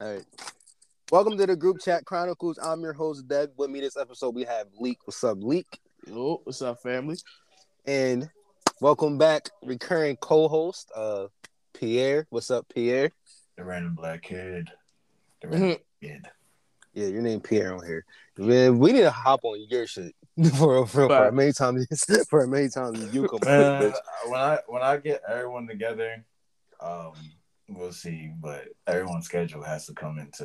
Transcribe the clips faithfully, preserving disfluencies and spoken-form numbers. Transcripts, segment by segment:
All right. Welcome to the Group Chat Chronicles. I'm your host, Deb. With me this episode, we have Leek. What's up, Leek? Yo, what's up, family? And welcome back, recurring co-host, uh, Pierre. What's up, Pierre? The Random Black Kid. The Random Black Kid. Yeah, your name Pierre on here. Man, we need to hop on your shit for for, but, for many times. For many times you come. Uh, when I when I get everyone together, um, we'll see. But everyone's schedule has to come into,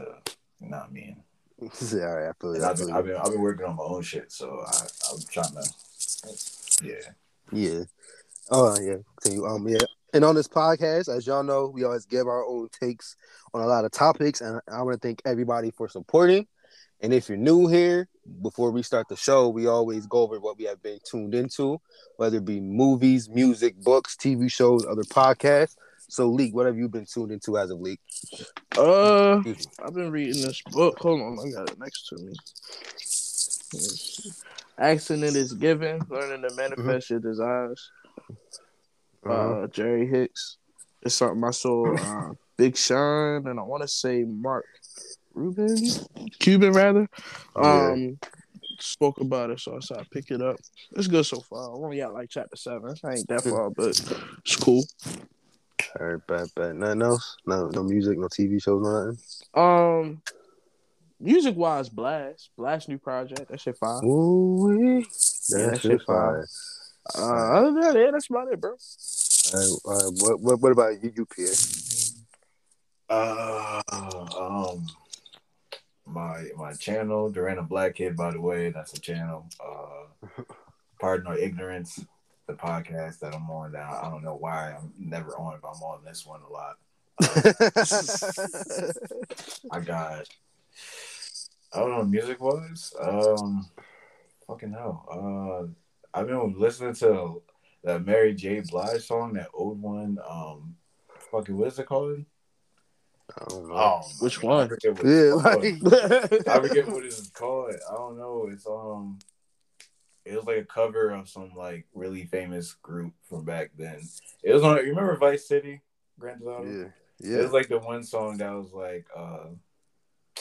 you know what I mean. Yeah, all right, I feel it. I've been, I've been I've been working on my own shit, so I I'm trying to. Yeah. Yeah. Oh uh, yeah. Continue. Um. Yeah. And on this podcast, as y'all know, we always give our own takes on a lot of topics, and I want to thank everybody for supporting. And if you're new here, before we start the show, we always go over what we have been tuned into, whether it be movies, music, books, T V shows, other podcasts. So, Leek, what have you been tuned into as of Leek? Uh, I've been reading this book. Hold on, I got it next to me. Accident is Given, Learning to Manifest mm-hmm. Your Desires. Uh, Jerry Hicks. It's something I saw. Uh, Big Sean, and I want to say Mark Cuban, Cuban rather. Um, yeah. Spoke about it, so I said I pick it up. It's good so far. I only got like chapter seven. I ain't that far, but it's cool. All right, bad, bad. Nothing else? No, no music, no T V shows, nothing. Um, music wise, Blast, Blast new project. That shit fire. Ooh, that, yeah, that shit fire. Uh, other than that, yeah, that's about it, bro. Uh, uh, what, what, what about you, Pierre? Uh, um, my my channel, Duran Blackhead. By the way, that's a channel. Uh, Pardon Our Ignorance, the podcast that I'm on now. I don't know why I'm never on it, but I'm on this one a lot. Uh, I got. I don't know, music wise. Um, fucking hell. Uh. I've been listening to that Mary J. Blige song, that old one. Um, fucking what is it called? I don't know. Um, Which one? I forget what, yeah, like... I forget what it's called. I don't know. It's um, it was like a cover of some like really famous group from back then. It was on. You remember Vice City, Grand Theft Auto? Yeah, yeah. It was like the one song that was like uh,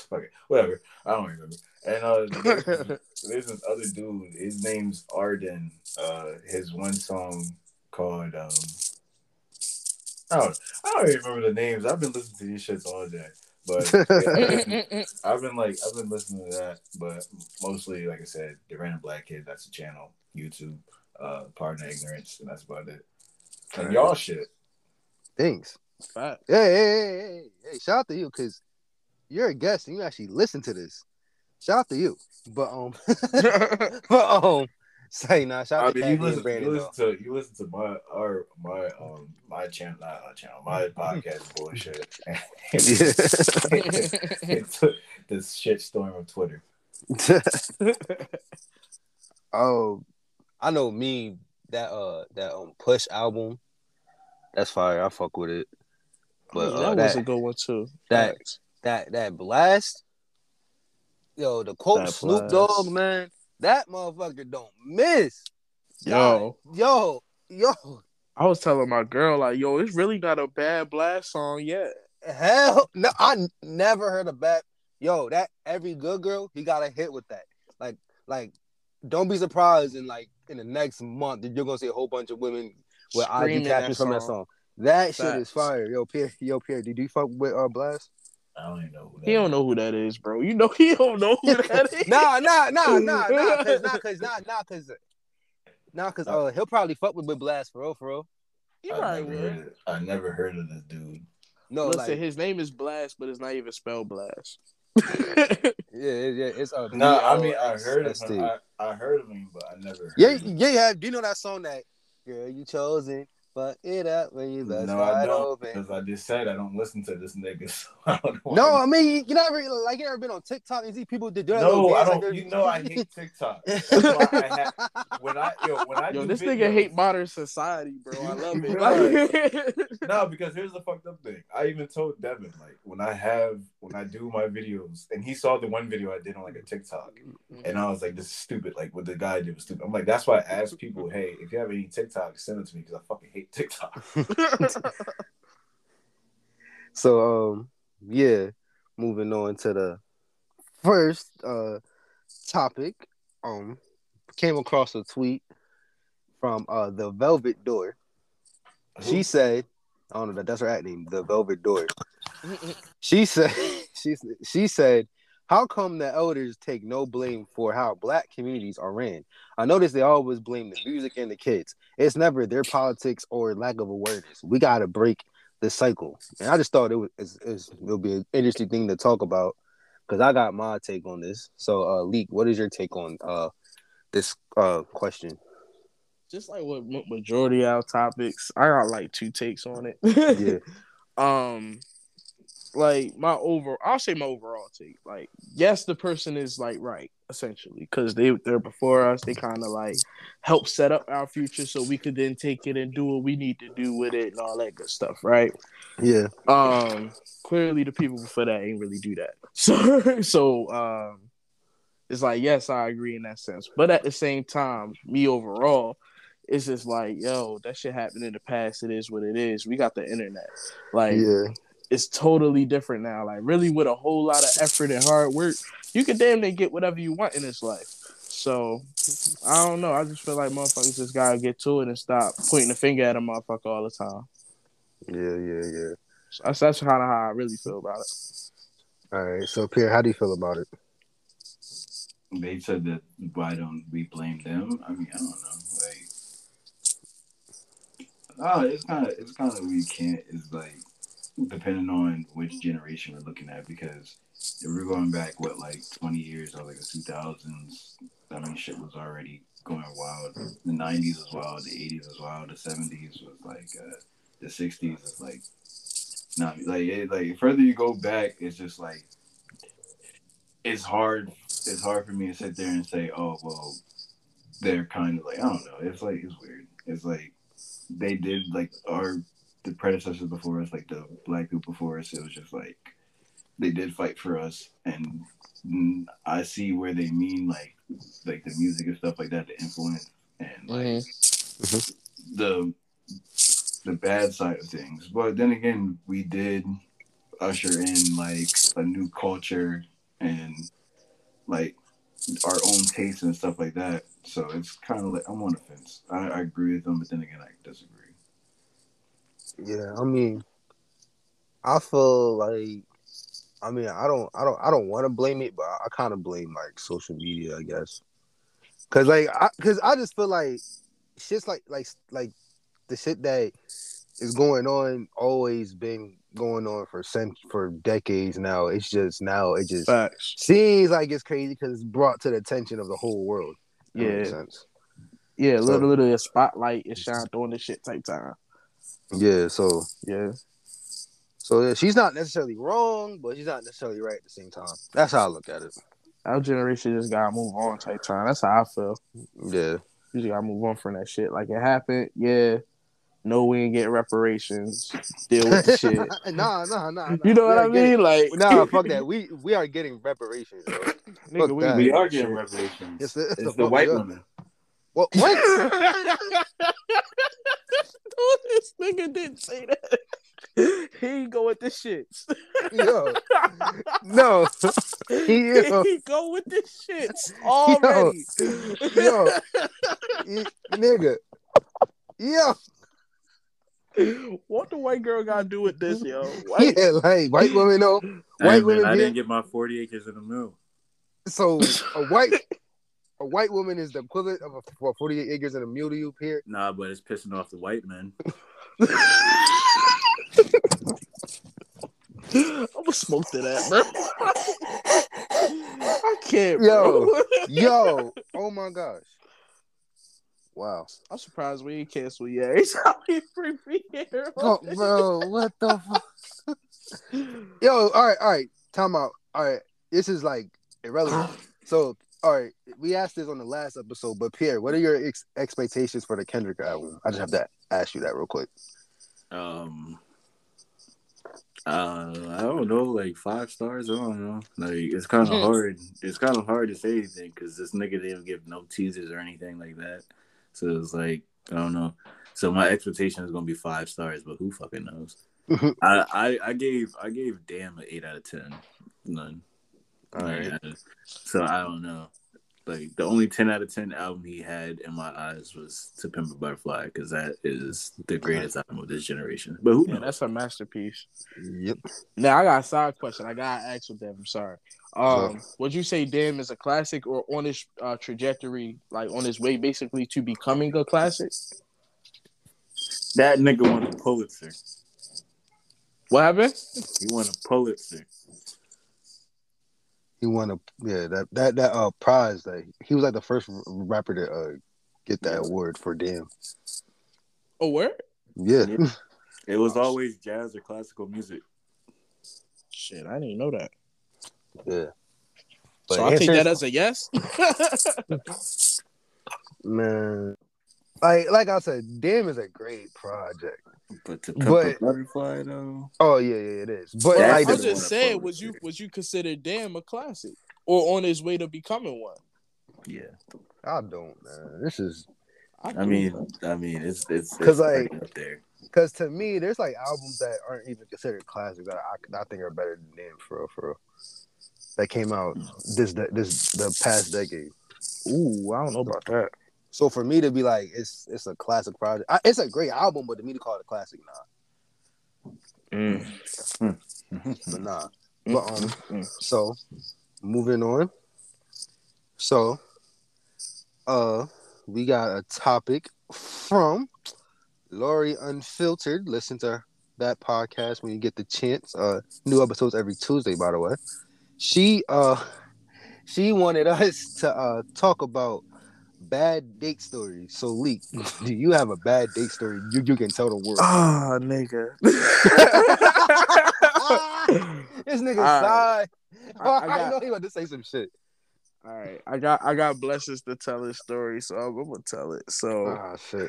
fuck it, whatever. I don't remember. And uh, there's, there's this other dude. His name's Arden. Uh, his one song called um, I don't, I don't even remember the names. I've been listening to these shits all day, but yeah, I've, been, I've been like I've been listening to that. But mostly, like I said, The Random Black Kid. That's a channel, YouTube. Uh, Pardon Our Ignorance, and that's about it. And y'all shit. Thanks. Hey, hey, hey, hey, hey! Shout out to you because you're a guest and you actually listen to this. Shout out to you, but um, but um, say nah. Shout out I mean, to you. Listen, Brandon, you listen to you listen to my our my um my channel, not our channel, my podcast bullshit. It took this shit storm of Twitter. Oh, I know me that uh that um Push album. That's fire. I fuck with it. But oh, that uh, was that, a good one too. That that that Blast. Yo, the quote Snoop Dogg, man, that motherfucker don't miss. Yo, yo, yo. I was telling my girl, like, yo, it's really not a bad Blast song yet. Hell, no, I n- never heard a bad. Yo, that every good girl, he got a hit with that. Like, like, don't be surprised in like in the next month that you're gonna see a whole bunch of women with I G captions from that song. That shit is fire, yo, Pierre. Yo, Pierre, did you fuck with uh, Blast? I don't even know who that he don't is. know who that is, bro. You know he don't know who that is. Nah, nah, nah, nah, nah, cause nah, cause nah, nah, cause nah, cause uh, he'll probably fuck with Big Blast for real, for real. He probably would. I never heard of this dude. No, listen, like, his name is Blast, but it's not even spelled Blast. yeah, yeah, it's uh, no. Nah, I mean, I heard of him. I, I heard of him, but I never. Heard yeah, him. yeah, yeah. Do you know that song that girl you chosen? Fuck it up when you left no, wide open. Because I just said I don't listen to this nigga. So I don't know no, I mean you never like you ever been on TikTok and see people that do that. No, I don't. Like you know I hate TikTok. That's why I have, when I yo when I yo, do this videos, nigga hate modern society, bro. I love it. Like, no, because here's the fucked up thing. I even told Devin like when I have when I do my videos and he saw the one video I did on like a TikTok and I was like, this is stupid. Like what the guy did was stupid. I'm like that's why I asked people, hey, if you have any TikTok, send it to me because I fucking hate. TikTok. So um yeah moving on to the first uh, topic. Um, came across a tweet from uh, The Velvet Door. She said, I don't know, that's her act name, The Velvet Door. She said, she, she said, how come the elders take no blame for how black communities are ran? I notice they always blame the music and the kids. It's never their politics or lack of awareness. We got to break the cycle. And I just thought it would it would be an interesting thing to talk about because I got my take on this. So, uh, Leek, what is your take on uh, this uh, question? Just like what majority of our topics, I got like two takes on it. Yeah. Um, like my over, I'll say my overall take. Like, yes, the person is like right essentially because they they're before us. They kind of like help set up our future so we could then take it and do what we need to do with it and all that good stuff, right? Yeah. Um, clearly the people before that ain't really do that. So so um, it's like yes, I agree in that sense, but at the same time, me overall. It's just like, yo, that shit happened in the past. It is what it is. We got the internet. Like, yeah. It's totally different now. Like, really, with a whole lot of effort and hard work, you can damn near get whatever you want in this life. So, I don't know. I just feel like motherfuckers just gotta get to it and stop pointing the finger at a motherfucker all the time. Yeah, yeah, yeah. So that's that's kind of how I really feel about it. All right. So, Pierre, how do you feel about it? They said that why don't we blame them? I mean, I don't know. Like, Oh, it's kind of it's kind of we can't. It's like depending on which generation we're looking at, because if we're going back what like twenty years or like the two thousands, I mean shit was already going wild. The nineties was wild. The eighties was wild. The seventies was like uh, the sixties is like not like it, like further you go back, it's just like it's hard. It's hard for me to sit there and say, oh well, they're kind of like I don't know. It's like it's weird. It's like. They did like our the predecessors before us, like the black group before us. It was just like they did fight for us, and I see where they mean like like the music and stuff like that, the influence and like mm-hmm. the the bad side of things. But then again, we did usher in like a new culture and like our own tastes and stuff like that. So it's kind of like, I'm on the fence. I, I agree with them, but then again, I disagree. Yeah, I mean, I feel like, I mean, I don't, I don't, I don't want to blame it, but I kind of blame like social media, I guess. Cause like, I, cause I just feel like shit's like, like, like the shit that is going on always been going on for cent- for decades now. It's just now it just Facts. seems like it's crazy because it's brought to the attention of the whole world. Yeah, yeah, little little spotlight is shined on this shit type time. Yeah, so yeah, so yeah, she's not necessarily wrong, but she's not necessarily right at the same time. That's how I look at it. Our generation just gotta move on type time. That's how I feel. Yeah, you just gotta move on from that shit. Like it happened. Yeah, no, we ain't get reparations. Deal with the shit. nah, nah, nah, nah. You know we what I mean? Getting, like nah, fuck that. We we are getting reparations. Bro. Nigga, we, we are getting reparations. It's the, it's it's the, the white woman. What? What? Dude, this nigga didn't say that. He ain't go with the shits. Yo. No. Yo. He go with the shits already. Yo. Yo. Nigga. Yo. What the white girl gotta do with this, yo? White... Yeah, like, white women, though. White hey, man, women I didn't get my forty acres in the mill. So a white a white woman is the equivalent of a, what, forty-eight acres and a mule to you, Pierre? Nah, but it's pissing off the white men. I'm gonna smoke to that, bro. I can't, yo, bro. Yo, oh my gosh. Wow. I'm surprised we ain't canceled yet. It's only free free here. Oh, bro, what the fuck? Yo, all right, all right. Time out. All right. This is like irrelevant. So, all right, we asked this on the last episode, but Pierre, what are your ex- expectations for the Kendrick album? I just have to ask you that real quick. Um, uh, I don't know, like five stars. I don't know. Like it's kind of hard. It's kind of hard to say anything because this nigga didn't give no teasers or anything like that. So it's like I don't know. So my expectation is gonna be five stars, but who fucking knows? I, I I gave I gave Damn an eight out of ten. none. All right. So I don't know. Like the only ten out of ten album he had in my eyes was "To Pimp a Butterfly" because that is the greatest album of this generation. But who yeah, knows? That's a masterpiece. Yep. Now I got a side question. I gotta ask with Deb. I'm sorry. Um, sure. Would you say "Damn" is a classic or on its uh, trajectory, like on its way, basically to becoming a classic? That nigga won a Pulitzer. What happened? He won a Pulitzer. He won a yeah that that that uh prize that he was like the first rapper to uh get that award for Damn. Oh, where? Yeah, yeah. It was always jazz or classical music. Shit, I didn't know that. Yeah, but so I take that as a yes. Man, like like I said, Damn is a great project. But to Pimp a Butterfly though. Oh yeah, yeah, it is. But well, I, I was just saying, was you was you consider Damn a classic or on his way to becoming one? Yeah, I don't. Man. This is. I, I mean, know. I mean, it's it's because like up there. Because to me, there's like albums that aren't even considered classics that I, I think are better than Damn for real, for real. That came out this this the past decade. Ooh, I don't know about that. So for me to be like, it's it's a classic project. I, it's a great album, but to me to call it a classic, nah. Mm. But nah. Mm. But um, mm. so moving on. So, uh, we got a topic from Lori Unfiltered. Listen to that podcast when you get the chance. Uh, new episodes every Tuesday, by the way. She uh, she wanted us to uh talk about bad date story. So, Leek, do you have a bad date story you, you can tell the world? Oh, nigga. This nigga sighed. Right. I, I, I got, know he about to say some shit. All right. I got I got blessings to tell this story, so I'm, I'm going to tell it. So, oh, shit.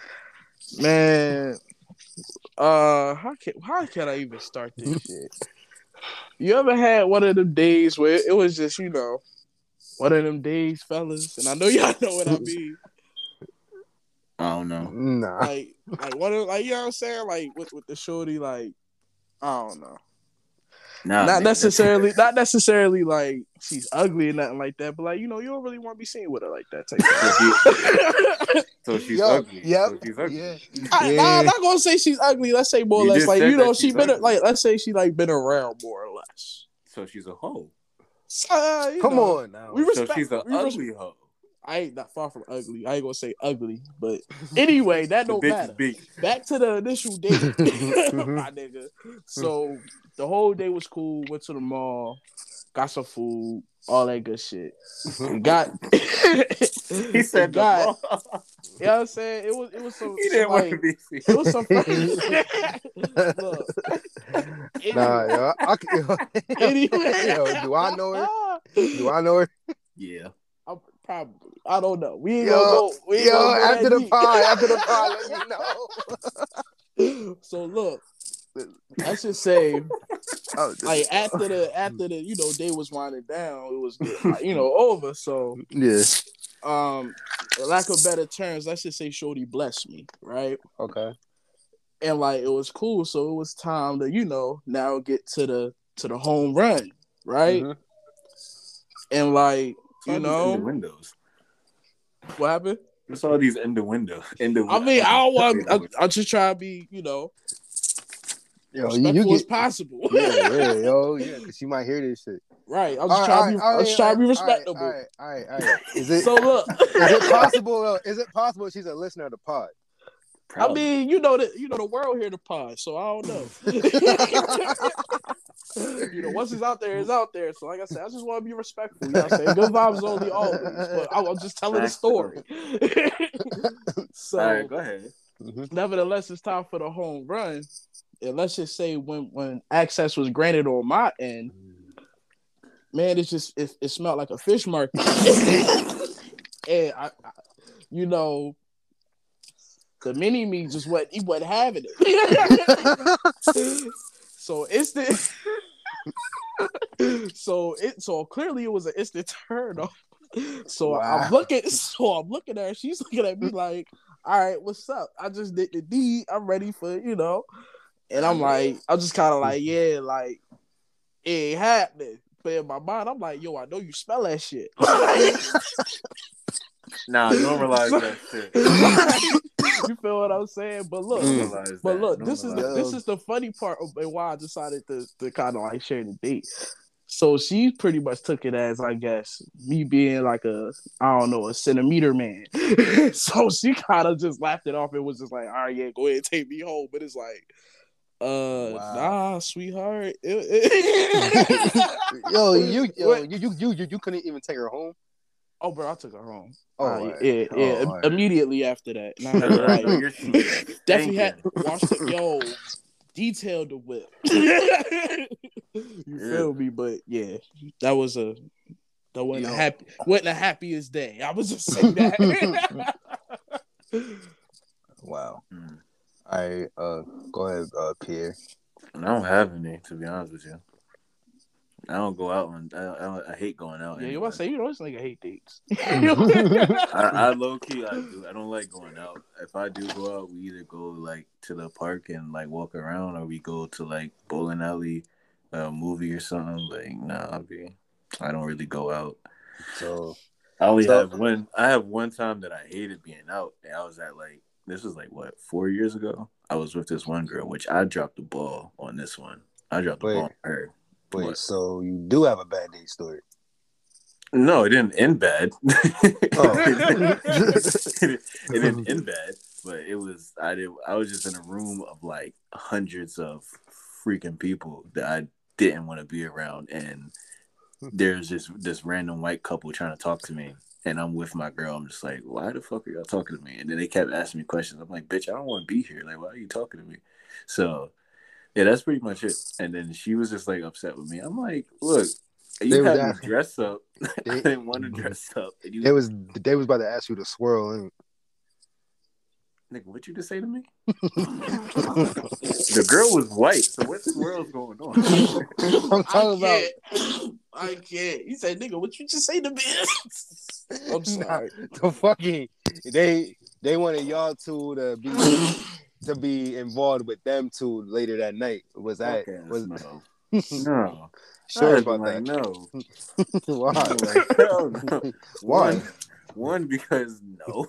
Man, uh, how can, how can I even start this shit? You ever had one of them days where it was just, you know, one of them days, fellas, and I know y'all know what I mean. I don't know. Nah. Like, like what? Of, like, you know what I'm saying? Like, with, with the shorty, like, I don't know. Nah, not man, necessarily, not necessarily like she's ugly and nothing like that, but like, you know, you don't really want to be seen with her like that type of So she's Yo, ugly. Yep. So she's ugly. Yeah. I, yeah. I'm not gonna say she's ugly. Let's say more or less, like, you know, she been a, like, let's say she like been around more or less. So she's a hoe. Uh, Come know, on now. We respect, so she's an ugly hoe. I ain't not far from ugly. I ain't gonna say ugly, but anyway, that don't matter. Back to the initial date, my nigga. So the whole day was cool. Went to the mall, got some food, all that good shit. Got he said got. You know what I'm saying? It was it was some. He didn't like, want to be seen. It was some. Look, anyway. Nah, yo, I, yo, anyway. Yo, do I know her? Do I know her? Yeah. I'm, probably. I don't know. We ain't yo, gonna go. We ain't yo, gonna go after the pod, after the pod, let me know. So look, I should say, oh, like after the after the you know day was winding down, it was you know over. So yeah. Um, for lack of better terms, I should say shorty blessed me, right? Okay. And like it was cool, so it was time to, you know, now get to the to the home run, right? Mm-hmm. And like, you all know, in the windows. What happened? It's all these in the window. In the I mean, I don't want. I, I just try to be, you know, yo, respectful you get, as possible. Yeah, yeah, yo, yeah, because you might hear this shit. Right, I'm just trying to be respectable. All right, all right, all right. Is it, so look, is it possible? Uh, is it possible she's a listener of the pod? Probably. I mean, you know that you know the world hear the pod, so I don't know. You know, once it's out there, it's out there. So, like I said, I just want to be respectful. You know what I'm saying? Good vibes only, always. But I was just telling a story. So, all right, go ahead. Nevertheless, it's time for the home run, and let's just say when when access was granted on my end. Man, it's just it, it smelled like a fish market, and I, I, you know, the mini me just wasn't he wasn't having it. so instant, so it so clearly it was an instant turn off. So wow. I'm looking, so I'm looking at her. She's looking at me like, "All right, what's up? I just did the deed. I'm ready for you know," and I'm like, I'm just kind of like, "Yeah, like it ain't happening." player in my mind. I'm like, yo, I know you smell that shit. Nah, normalize that shit. You feel what I'm saying? But look, normalize but look, that. this normalize. is the, this is the funny part of why I decided to to kind of like share the date. So she pretty much took it as, I guess, me being like a, I don't know, a centimeter man. So she kind of just laughed it off and was just like, all right, yeah, go ahead and take me home. But it's like, uh, wow. nah, sweetheart. yo, you, yo you, you, you, you, you couldn't even take her home? Oh, bro, I took her home. Oh, uh, right. yeah, oh, yeah. Right. Immediately after that. Nah, right. Definitely Thank had to watch the, yo, detail the whip. You feel me? But yeah, that was a that wasn't Yo. a happy wasn't the happiest day. I was just saying that. Wow. Mm. All right, uh, go ahead, uh, Pierre. I don't have any, to be honest with you. I don't go out and I, I, I hate going out. Yeah, anyway. You want to say you know this nigga hate dates. I, I low key I do. I don't like going out. If I do go out, we either go like to the park and like walk around, or we go to like bowling alley. A movie or something. Like, nah, I'll be, I don't really go out. So I only so, have one. I have one time that I hated being out. And I was at like, this was like what four years ago. I was with this one girl, which I dropped the ball on this one. I dropped the wait, ball on her. Wait, what? So you do have a bad date story? No, it didn't end bad. Oh. it didn't end bad, but it was. I did. I was just in a room of like hundreds of freaking people that I didn't want to be around, and there's just this random white couple trying to talk to me, and I'm with my girl. I'm just like, why the fuck are y'all talking to me? And then they kept asking me questions. I'm like, bitch, I don't want to be here. Like, why are you talking to me? So yeah, that's pretty much it. And then she was just like upset with me. I'm like, look, you had to dress up. They, I didn't want to dress up. And you, they was they was about to ask you to swirl in. Nigga, what you just say to me? The girl was white, so what the world's going on? I'm talking I about. I can't. He said, "Nigga, what you just say to me?" I'm sorry. The fucking they they wanted y'all two to be to be involved with them two later that night. Was that okay, was no? No. Sure about like, that? No. Why? Like, hell no. Why? One, one because no.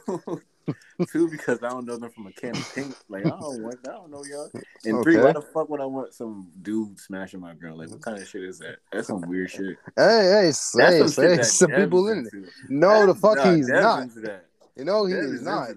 Two, because I don't know them from a can of paint. Like, I don't want, I don't know y'all. And okay. Three, why the fuck would I want some dude smashing my girl? Like, what kind of shit is that? That's some weird shit. Hey, hey, say, say some people in there. No, the fuck he's not. You know he is not.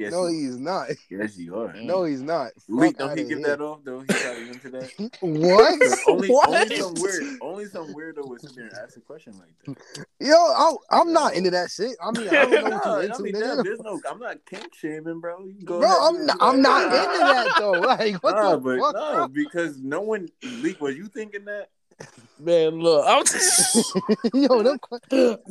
Yes, no, he's not. Yes, you are. No, he's not. Leek, don't he give that off, though? He's probably into that. What? Only, what? Only some weird, only some weirdo would sit there and ask a question like that. Yo, I, I'm not into that shit. I mean, I don't know what you're into, I mean, nigga. There's no, I'm not kink shaming, bro. You can go bro, I'm, not, I'm like, not into that, though. Like, what nah, the but fuck? No, nah, because no one... Leek, were you thinking that? Man, look, I'm just... yo, them que-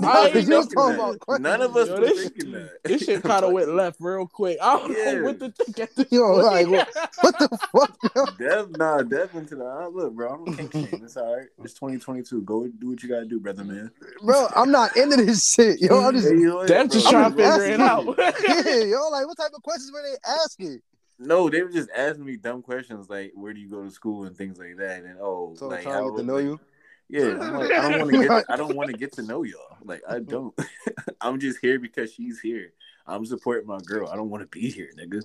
I ain't you talking about questions. None of us yo, were thinking that. This shit kind of went left real quick. I don't yeah. know what to think at the yo, like, what, what the fuck? Dev, nah, Dev into the eye. Look, bro, I'm not kidding. It's all right. It's twenty twenty-two. Go do what you gotta do, brother, man. Bro, I'm not into this shit. Yo, I'm just, yeah, Dev just trying to figure it out. Yeah, yo, like, what type of questions were they asking? No, they were just asking me dumb questions like, where do you go to school and things like that, and oh, so like, trying to get to know you. Yeah, I'm like, I don't want to get, I don't want to get to know y'all. Like, I don't. I'm just here because she's here. I'm supporting my girl. I don't want to be here, nigga.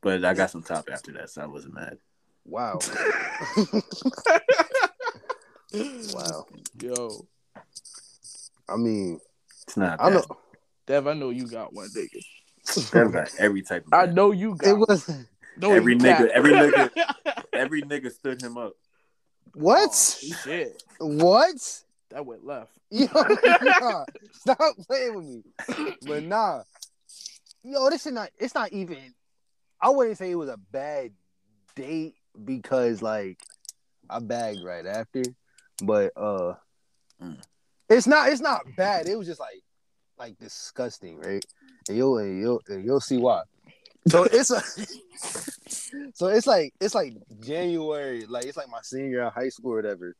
But I got some top after that, so I wasn't mad. Wow. Wow. Yo. I mean, it's not. I know, Dev. I know you got one, nigga. Every type of I man. Know you got it was no, every nigga, every nigga, every nigga stood him up. What? Oh, shit. What? That went left. Yo, nah, stop playing with me. But nah. Yo, this is not it's not even I wouldn't say it was a bad date because like I bagged right after. But uh mm. it's not it's not bad. It was just like like disgusting, right? And you'll, and you'll, and you'll see why. So it's a, so it's like it's like January, like it's like my senior in high school or whatever.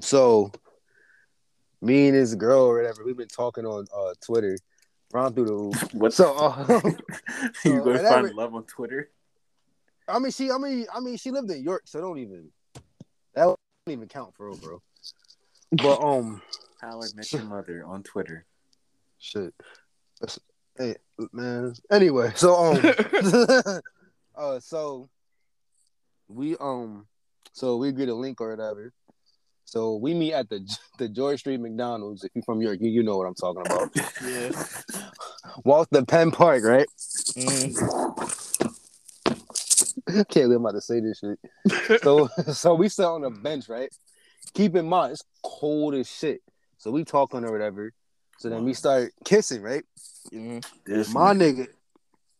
So me and this girl or whatever, we've been talking on uh, Twitter, round through the roof. What? So uh, you so, gonna find love on Twitter? I mean, she, I mean, I mean, she lived in York, so don't even. That don't even count for real, bro. But um, how I met your mother on Twitter. Shit. That's, hey man. Anyway, so um, uh, so we um, so we get a link or whatever. So we meet at the the George Street McDonald's. If you're from York, you, you know what I'm talking about. Yeah. Walk the Penn Park, right? Mm. Can't live about to say this shit. So so we sit on a bench, right? Keep in mind, it's cold as shit. So we talking or whatever. So then we start kissing, right? Mm. This My one. nigga,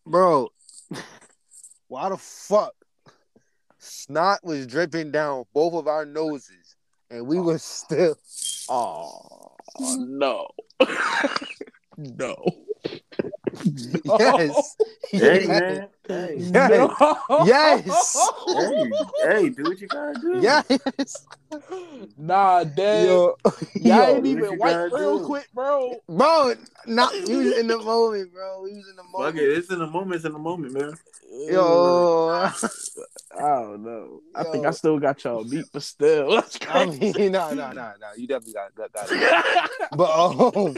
bro, why the fuck? Snot was dripping down both of our noses. And we were still, oh no, no, yes, hey, man. Hey. Yes. No. Yes, hey, hey, do what you gotta do, yes, nah, dad, yo, y'all ain't even wipe real do. quick, bro, bro, nah, we was in the moment, bro, we was in the moment, Fuck it. it's in the moment, it's in the moment, man. Yo, I don't know. Yo. I think I still got y'all beat, but still. I mean, no, no, no, no. You definitely got got, got it. But oh,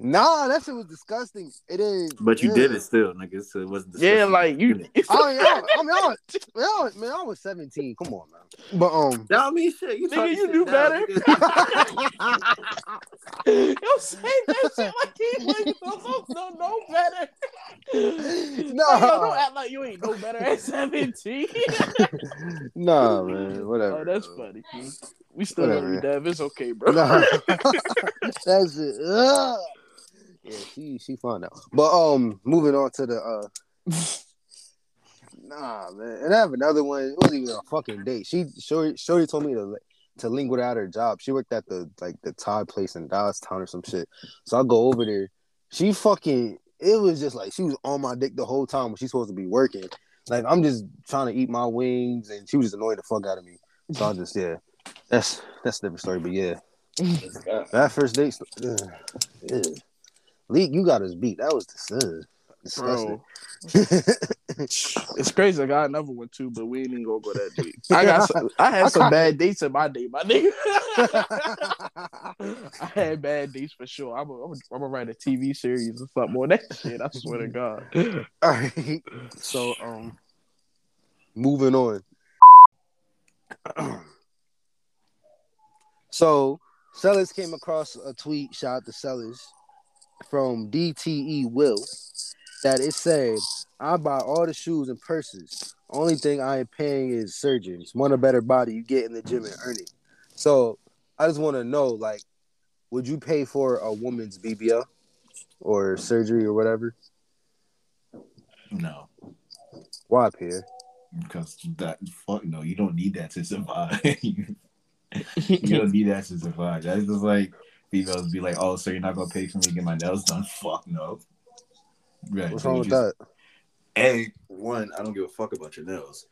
nah, that shit was disgusting. It is. But you yeah. did it still, nigga. So it wasn't disgusting. Yeah, like you. I mean, I, I, mean I, was, I was, man, I was seventeen. Come on, man. But um, that mean shit. You nigga, you do better. Yo, say that shit like he like no, no, no better. No, like, yo, don't act like you ain't no better at seventeen. Nah, man, whatever. Oh, that's funny. Man. We still love you, Dev. It's okay, bro. Nah. That's it. Ugh. Yeah, she she found out. But um, moving on to the uh, nah, man. And I have another one. It wasn't even a fucking date. She Shorty, Shorty told me to to link without her job. She worked at the like the Todd place in Doylestown or some shit. So I go over there. She fucking. It was just like she was on my dick the whole time when she's supposed to be working. Like I'm just trying to eat my wings, and she was just annoying the fuck out of me. So I just yeah, that's that's a different story. But yeah, that first date. Ugh, ugh. Leek, you got us beat. That was disgusting. Bro. It's crazy. I got another one too, but we ain't even gonna go that deep. I got, some, I had I some bad dates in my day, my nigga. I had bad dates for sure. I'm gonna write a T V series or something on that shit. I swear to God. All right. So, um, moving on. So, Sellers came across a tweet. Shout out to Sellers. From D T E Will, that it said, I buy all the shoes and purses. Only thing I am paying is surgeons. Want a better body, you get in the gym and earn it. So I just want to know, like, would you pay for a woman's B B L or surgery or whatever? No. Why, Pierre? Because that fuck no, you don't need that to survive. You don't need that to survive. That's just like. Females be like, oh, so you're not gonna pay for me to get my nails done? Fuck no. Right, What's so wrong with just... that? A, one, I don't give a fuck about your nails.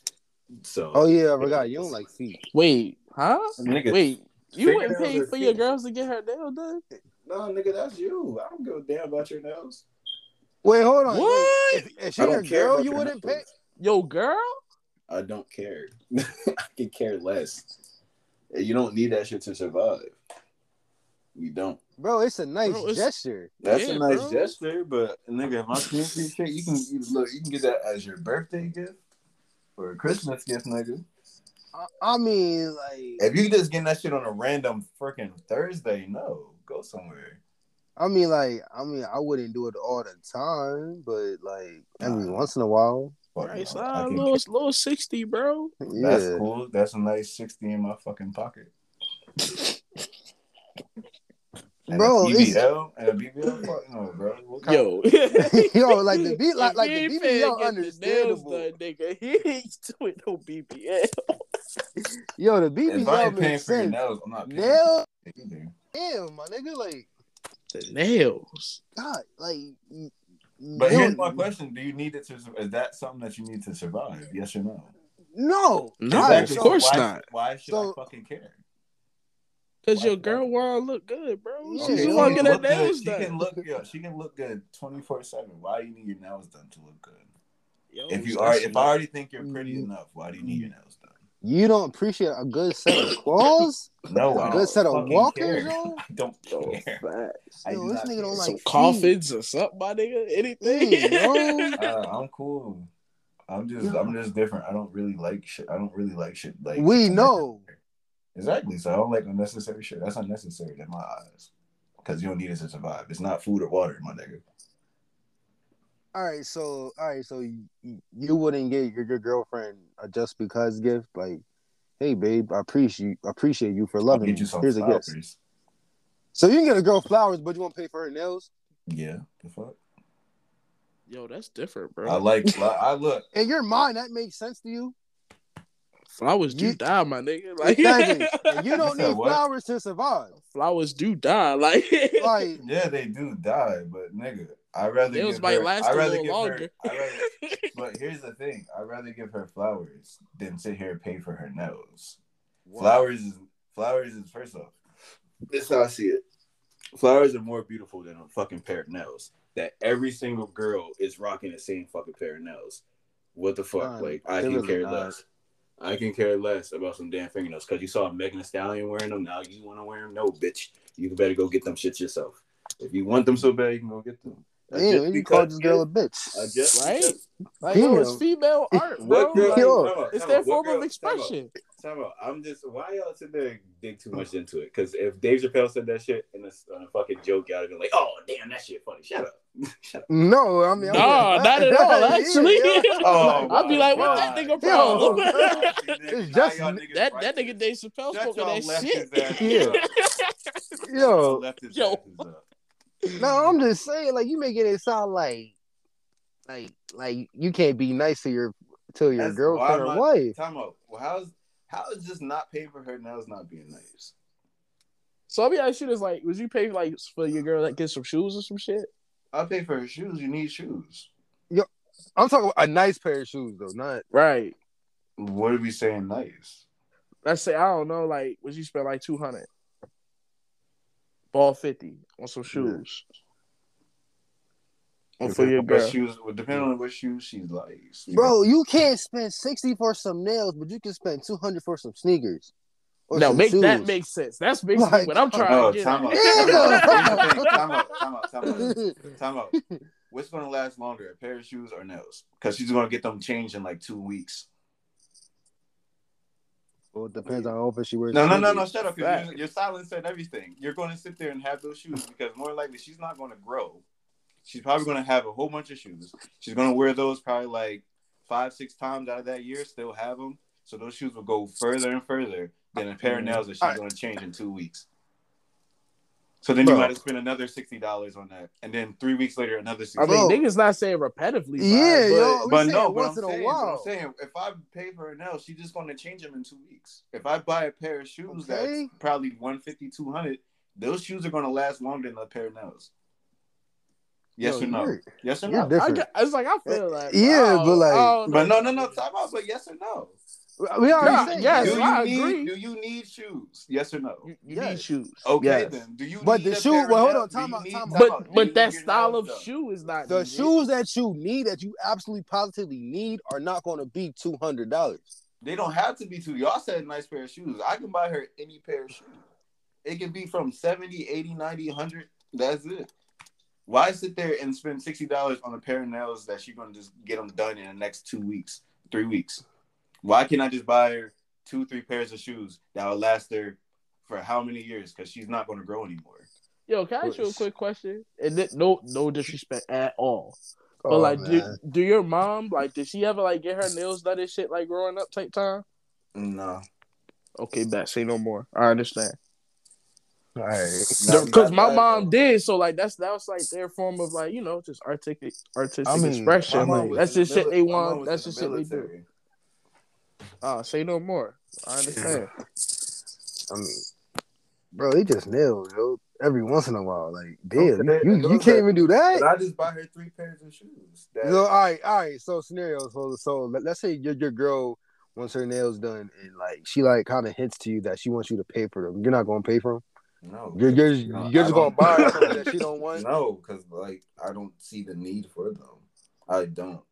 So. Oh yeah, I forgot. You don't like feet. Wait, huh? Nigga, Wait, you wouldn't pay for feet. your girls to get her nails done? No, nigga, that's you. I don't give a damn about your nails. Wait, hold on. What? Wait, if, if she a girl, you wouldn't pay? Yo, girl? I don't care. I can care less. You don't need that shit to survive. You don't, bro. It's a nice bro, it's, gesture. That's yeah, a nice bro. gesture, but nigga, if I pay for your shit, you can you, look. You can get that as your birthday gift or a Christmas gift, nigga. I, I mean, like, if you just getting that shit on a random freaking Thursday, no, go somewhere. I mean, like, I mean, I wouldn't do it all the time, but like every nah. once in a while. Fuck right, so I can... little, little sixty, bro. Yeah. That's cool. That's a nice sixty in my fucking pocket. And bro, a B B L, and a B B L, fuck no, bro. What kind yo, of... yo, like the B, like, like the B B L, understandable. Done, nigga, he ain't doing no B B L. Yo, the B B L if I ain't paying for your nails, I'm not paying. Nails, damn, my nigga, like the nails. God, like. But nails. Here's my question: do you need it to? Is that something that you need to survive? Yes or no? No, no, of so, course why, not. Why should so, I fucking care? Cause like your girl wanna look good, bro. Yeah, she wanna get her nails done. She can look, yo, she can look good twenty-four seven. Why do you need your nails done to look good? Yo, if you are, if I already think you're pretty enough, why do you need your nails done? You don't appreciate a good set of claws? No, a good set of walkers, yo? I don't care. I yo, do this nigga care. Don't like some coffins or something, my nigga. Anything? Mm, yo. uh, I'm cool. I'm just, yo. I'm just different. I don't really like shit. I don't really like shit. Like we know exactly. So I don't like unnecessary shit. That's unnecessary in my eyes because you don't need it to survive. It's not food or water, my nigga. All right, so all right, so you, you wouldn't get your, your girlfriend a just because gift, like, hey babe, I appreciate appreciate you for loving me. Here's a gift. So you can get a girl flowers, but you won't pay for her nails. Yeah, the fuck. Yo, that's different, bro. I like. I look. In your mind, that makes sense to you. Flowers do you, die, my nigga. Like exactly. You don't need what? Flowers to survive. Flowers do die, like. Like yeah, they do die, but nigga. I rather give her, last I'd rather give longer. her I rather, but here's the thing, I'd rather give her flowers than sit here and pay for her nails. Wow. Flowers is flowers is first off. This is how I see it. Flowers are more beautiful than a fucking pair of nails. That every single girl is rocking the same fucking pair of nails. What the fuck? God, like I can care not. less. I can care less about some damn fingernails. Cause you saw Megan Thee Stallion wearing them. Now you wanna wear them? No, bitch. You better go get them shits yourself. If you want them so bad, you can go get them. Damn, you called this girl a bitch. I just, right? Just, like, yo, it's female art, bro. Girl, like, yo, it's their form girl, of expression. Time out, time out. I'm just, why y'all sit there and dig too much into it? Because if Dave Chappelle said that shit in a, on a fucking joke, y'all would be like, oh, damn, that shit funny. Shut up. Shut up. No, I mean, I'm nah, like, not at all, actually. Yeah, yeah. Oh, I'd be like, what that nigga problem? It's just that, that nigga Dave Chappelle spoke of that shit. Yeah. Yo. Yo. No, I'm just saying, like you making it sound like, like, like you can't be nice to your to your That's girlfriend or wife. Time out. Well, how's how is just not paying for her now is not being nice? So let me ask you this: like, would you pay like for your girl that like, get some shoes or some shit? I'll pay for her shoes. You need shoes. Yo, I'm talking about a nice pair of shoes though, not right. What are we saying? Nice. Let's say I don't know. Like, would you spend like two hundred? Ball fifty on some shoes. Yeah. Or for your girl. Shoes, depending on what shoes she likes. Bro, you can't spend sixty for some nails, but you can spend two hundred for some sneakers. No, make shoes. That make sense. That's basically like, what I'm trying oh, to get. Time out. Time out. Time out. Time out. Time out. What's gonna last longer, a pair of shoes or nails? Because she's gonna get them changed in like two weeks. Well, it depends on how often she wears. No, no, no, no. Shut up. Your, your silence said everything. You're going to sit there and have those shoes because more likely she's not going to grow. She's probably going to have a whole bunch of shoes. She's going to wear those probably like five, six times out of that year, still have them. So those shoes will go further and further than a pair of nails that she's right. going to change in two weeks. So then Bro. you got to spend another sixty dollars on that. And then three weeks later, another sixty dollars. I mean, niggas not saying repetitively. Yeah, but, yo, but no, but once I'm, in saying, a while. I'm saying if I pay for her now, she's just going to change them in two weeks. If I buy a pair of shoes okay. that's probably one fifty, two hundred, those shoes are going to last longer than a pair of nails. Yes yo, or no? Yes or no? I, I was like, I feel like. Yeah, oh, but like. Oh, no. But no, no, no. Time out, but yes or no? We already yeah, said yes. Do you, I need, agree. do you need shoes? Yes or no? You, you yes. need shoes. Okay, yes. then. Do you? But need the shoe. Well, hold on. Time out. Time out. But but that style of shoe is not the shoes that you need that you absolutely positively need are not going to be two hundred dollars. They don't have to be two. Y'all said a nice pair of shoes. I can buy her any pair of shoes. It can be from seventy, eighty, ninety, a hundred. That's it. Why sit there and spend sixty dollars on a pair of nails that she's going to just get them done in the next two weeks, three weeks? Why can't I just buy her two, three pairs of shoes that will last her for how many years? Because she's not going to grow anymore. Yo, can I ask you a quick question? And th- no, no disrespect at all. But oh, like, do, do your mom like? Did she ever like get her nails done and shit like growing up type time? No. Okay, bet. Say no more. I understand. All right. Because my bad, mom bro. did, so like that's that was like their form of like you know just artistic artistic I mean, expression. Like, that's just shit mili- they want. That's just the shit they do. Oh, say no more. I understand. I mean, bro, they just nailed, yo. Every once in a while, like, damn, okay, you, you can't even do that. I just buy her three pairs of shoes. That... So, all right, all right. So, scenarios. So, so let, let's say your, your girl wants her nails done, and like she like kind of hints to you that she wants you to pay for them. You're not gonna pay for them. No, you're you're, no, you're just gonna buy her that she don't want. No, because like I don't see the need for them. I don't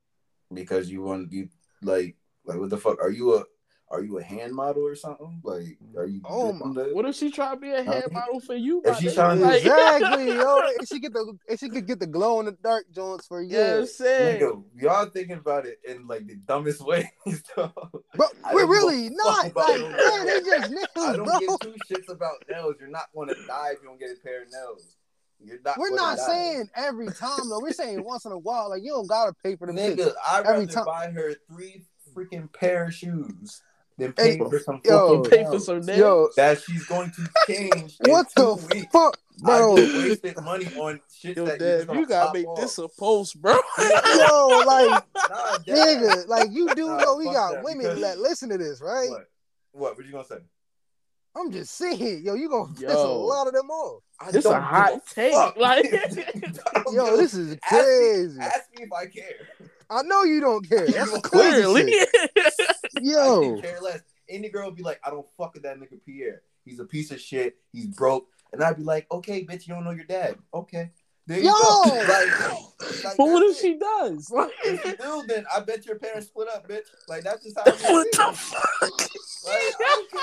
because you want you like. Like, what the fuck? Are you a are you a hand model or something? Like, are you? Oh my! What if she try to be a hand model for you? If she's trying to exactly, yo, if she get the, if she could get the glow in the dark joints for you. Yeah, you know I'm saying, yo, y'all thinking about it in like the dumbest ways, though. But we're really not. Like, man, they just nails, I don't bro. give two shits about nails. You're not going to die if you don't get a pair of nails. You're not we're not die. saying every time though. We're saying once in a while. Like, you don't gotta pay for the nigga. I'd rather time. buy her three freaking pair of shoes than pay hey, for some yo, fucking pay for some nails yo. that she's going to change. What the weeks. fuck, bro? I wasted money on shit yo, that Dad, you, you gotta make off. this a post, bro. Yo, like nah, nigga, like you do nah, know we got that, women because... that listen to this, right? What? What? What you gonna say? I'm just saying, yo, you gonna piss yo, a lot of them off. I this a hot take, fuck. like, yo, this is crazy. Ask me, ask me if I care. I know you don't care. That's clearly, yo, I care less. Any girl would be like, I don't fuck with that nigga Pierre. He's a piece of shit. He's broke, and I'd be like, okay, bitch, you don't know your dad. Okay, there you yo, go. Like, like, but what if it. she does? Like, if she do, then I bet your parents split up, bitch. Like, that's just how. What it the is. fuck? Like, I don't care.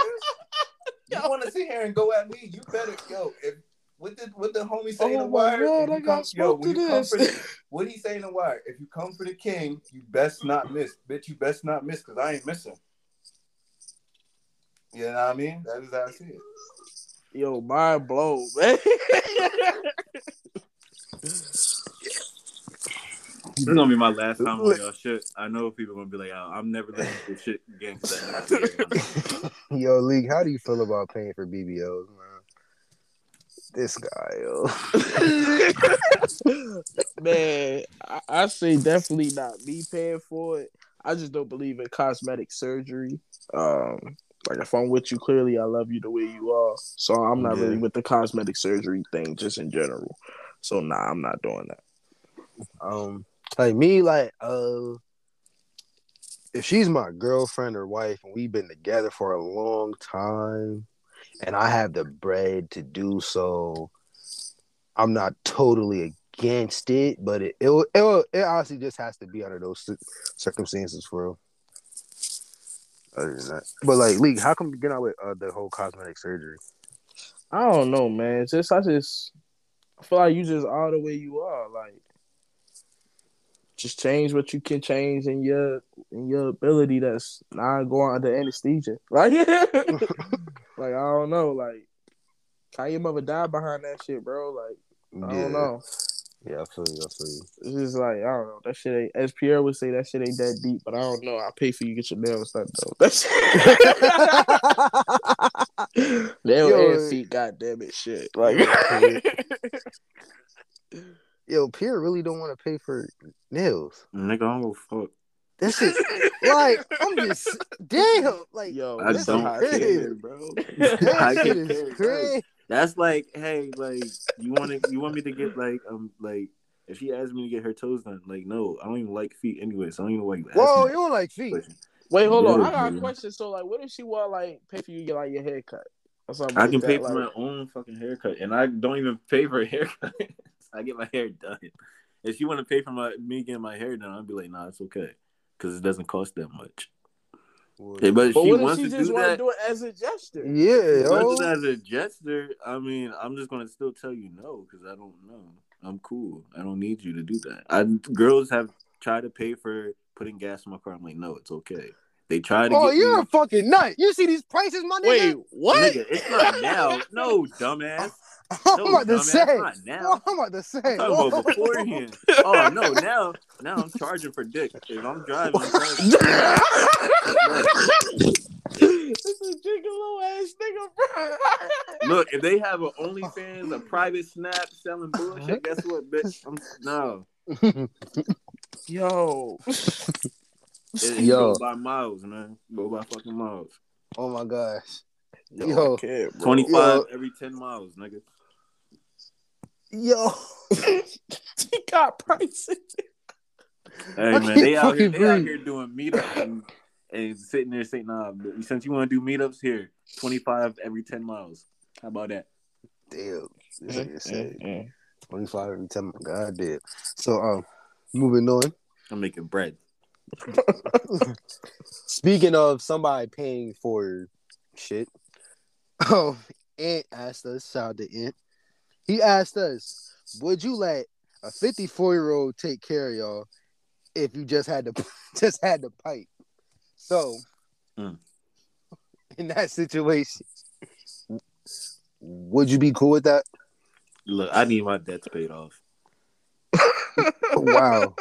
You want to sit here and go at me? You better go. If what the what the homie say oh in the wire? God, I got spoke to this. The, what he say in the wire? If you come for the king, you best not miss, bitch. You best not miss, cause I ain't missing. You know what I mean? That is how I see it. Yo, mind blown, man. This is gonna be my last time on y'all shit. I know people are gonna be like, oh, I'm never listening to shit again. Yo, Leek, how do you feel about paying for B B Os, man? This guy, yo. Man, I, I say definitely not me paying for it. I just don't believe in cosmetic surgery. Um, like, if I'm with you, clearly I love you the way you are. So I'm not yeah. really with the cosmetic surgery thing, just in general. So nah, I'm not doing that. Um. Like me, like uh, if she's my girlfriend or wife and we've been together for a long time, and I have the bread to do so, I'm not totally against it, but it it it, it honestly just has to be under those circumstances for real. Other than that, but like, Leek, how come you get out with uh, the whole cosmetic surgery? I don't know, man. It's just I just I feel like you just all the way you are, like. Just change what you can change in your in your ability that's not going under anesthesia. Like, like I don't know. Like, how your mother died behind that shit, bro? Like, I yeah. don't know. Yeah, I feel you. I feel you. It's just like, I don't know. That shit ain't, as Pierre would say, that shit ain't that deep, but I don't know. I pay for you to get your nails done, though. That shit. Nail and feet, goddammit shit. Like, yo, Pierre really don't want to pay for nails. Nigga, I don't go fuck. This is like, I'm just damn. Like, yo, I this don't is care, bro. I shit is crazy. That's like, hey, like you want to, you want me to get like, um, like if she asks me to get her toes done, like, no, I don't even like feet anyway, so I don't even like. Whoa, you don't like feet? Wait, hold yeah, on, I got dude. a question. So, like, what if she want like pay for you to get like your haircut or something? I like can that, pay for like... my own fucking haircut, and I don't even pay for a haircut. I get my hair done. If you want to pay for my me getting my hair done, I'd be like, nah, it's okay, because it doesn't cost that much. Hey, but if but she what wants if she to just do want that, to do it as a gesture? Yeah, yo. As a gesture, I mean, I'm just gonna still tell you no, because I don't know. I'm cool. I don't need you to do that. I girls have tried to pay for putting gas in my car. I'm like, no, it's okay. They try to. Oh, get you're me. a fucking nut! You see these prices, my nigga? Wait, what? Nigga, it's not now. No, dumbass. I'm no, about to say. Not now. I'm about to say. I'm about beforehand. Oh no! Now, now I'm charging for dick. If I'm driving, I'm charging. This is a gigolo ass nigga, bro. Look, if they have an OnlyFans, a private snap selling bullshit, guess what, bitch? I'm no. Yo. It, it Yo. Go by miles, man. Go by fucking miles. Oh my gosh. Yo, Yo care, twenty-five Yo. every ten miles, nigga. Yo, he got prices. Hey, I man, they out, here, they out here doing meetups and, and sitting there saying, nah, but since you want to do meetups here, twenty-five every ten miles. How about that? Damn. Mm-hmm. twenty-five every ten miles. God damn. So, um, moving on. I'm making bread. Speaking of somebody paying for shit, oh, Ant asked us, shout out to Ant. He asked us, would you let a fifty-four-year-old take care of y'all if you just had to just had to pipe? So, mm. in that situation, would you be cool with that? Look, I need my debts paid off. Wow.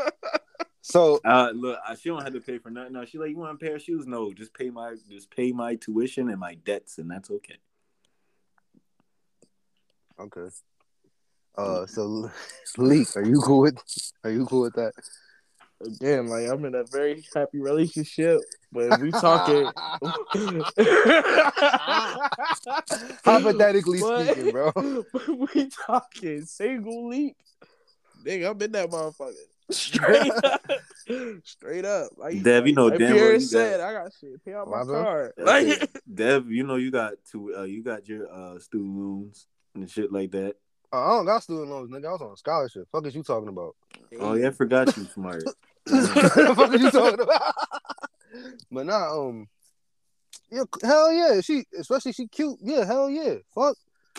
So uh, look, she don't have to pay for nothing. No, she like, you want a pair of shoes? No, just pay my just pay my tuition and my debts, and that's okay. Okay. Uh, so Leek, are you cool with are you cool with that? Again, like, I'm in a very happy relationship, but we talking hypothetically but, speaking, bro. We talking single Leek. Nigga, I'm in that motherfucker. Straight up, straight up. Like, Dev, you know, like damn Pierre well, you said, got, I got shit. Pay out my card. Like, Dev, you know, you got to, uh, you got your uh, student loans and shit like that. Uh, I don't got student loans, nigga. I was on a scholarship. Fuck is you talking about? Oh yeah, I forgot you, smart. Fuck is you talking about? But nah, um, yeah, hell yeah. She, especially she cute. Yeah, hell yeah. Fuck.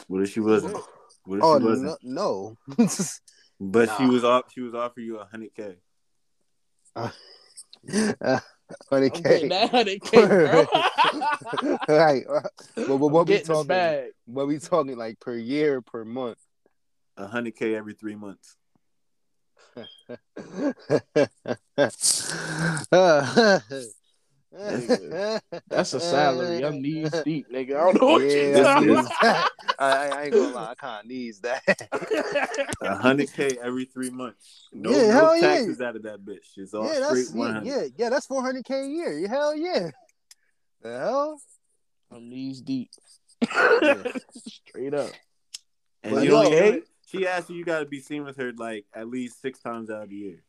What if she wasn't? What if oh, she wasn't? No. no. But nah. she was off. She was offering you a hundred k. Hundred k. That hundred k, bro. Right. But, but what we talking? What we talking? Like per year, per month? A hundred k every three months. uh, Nigga. That's a salary. I'm knees deep, nigga. I don't know what yeah, you're talking about. I, I ain't gonna lie, I kind of needs that. one hundred K every three months. No, yeah, no hell taxes yeah. out of that bitch. It's all yeah, straight one hundred. Yeah, yeah, that's four hundred K a year. Hell yeah. The hell? I'm knees deep. Yeah. Straight up. And but you know, hey, she asked you, you gotta be seen with her like at least six times out of the year.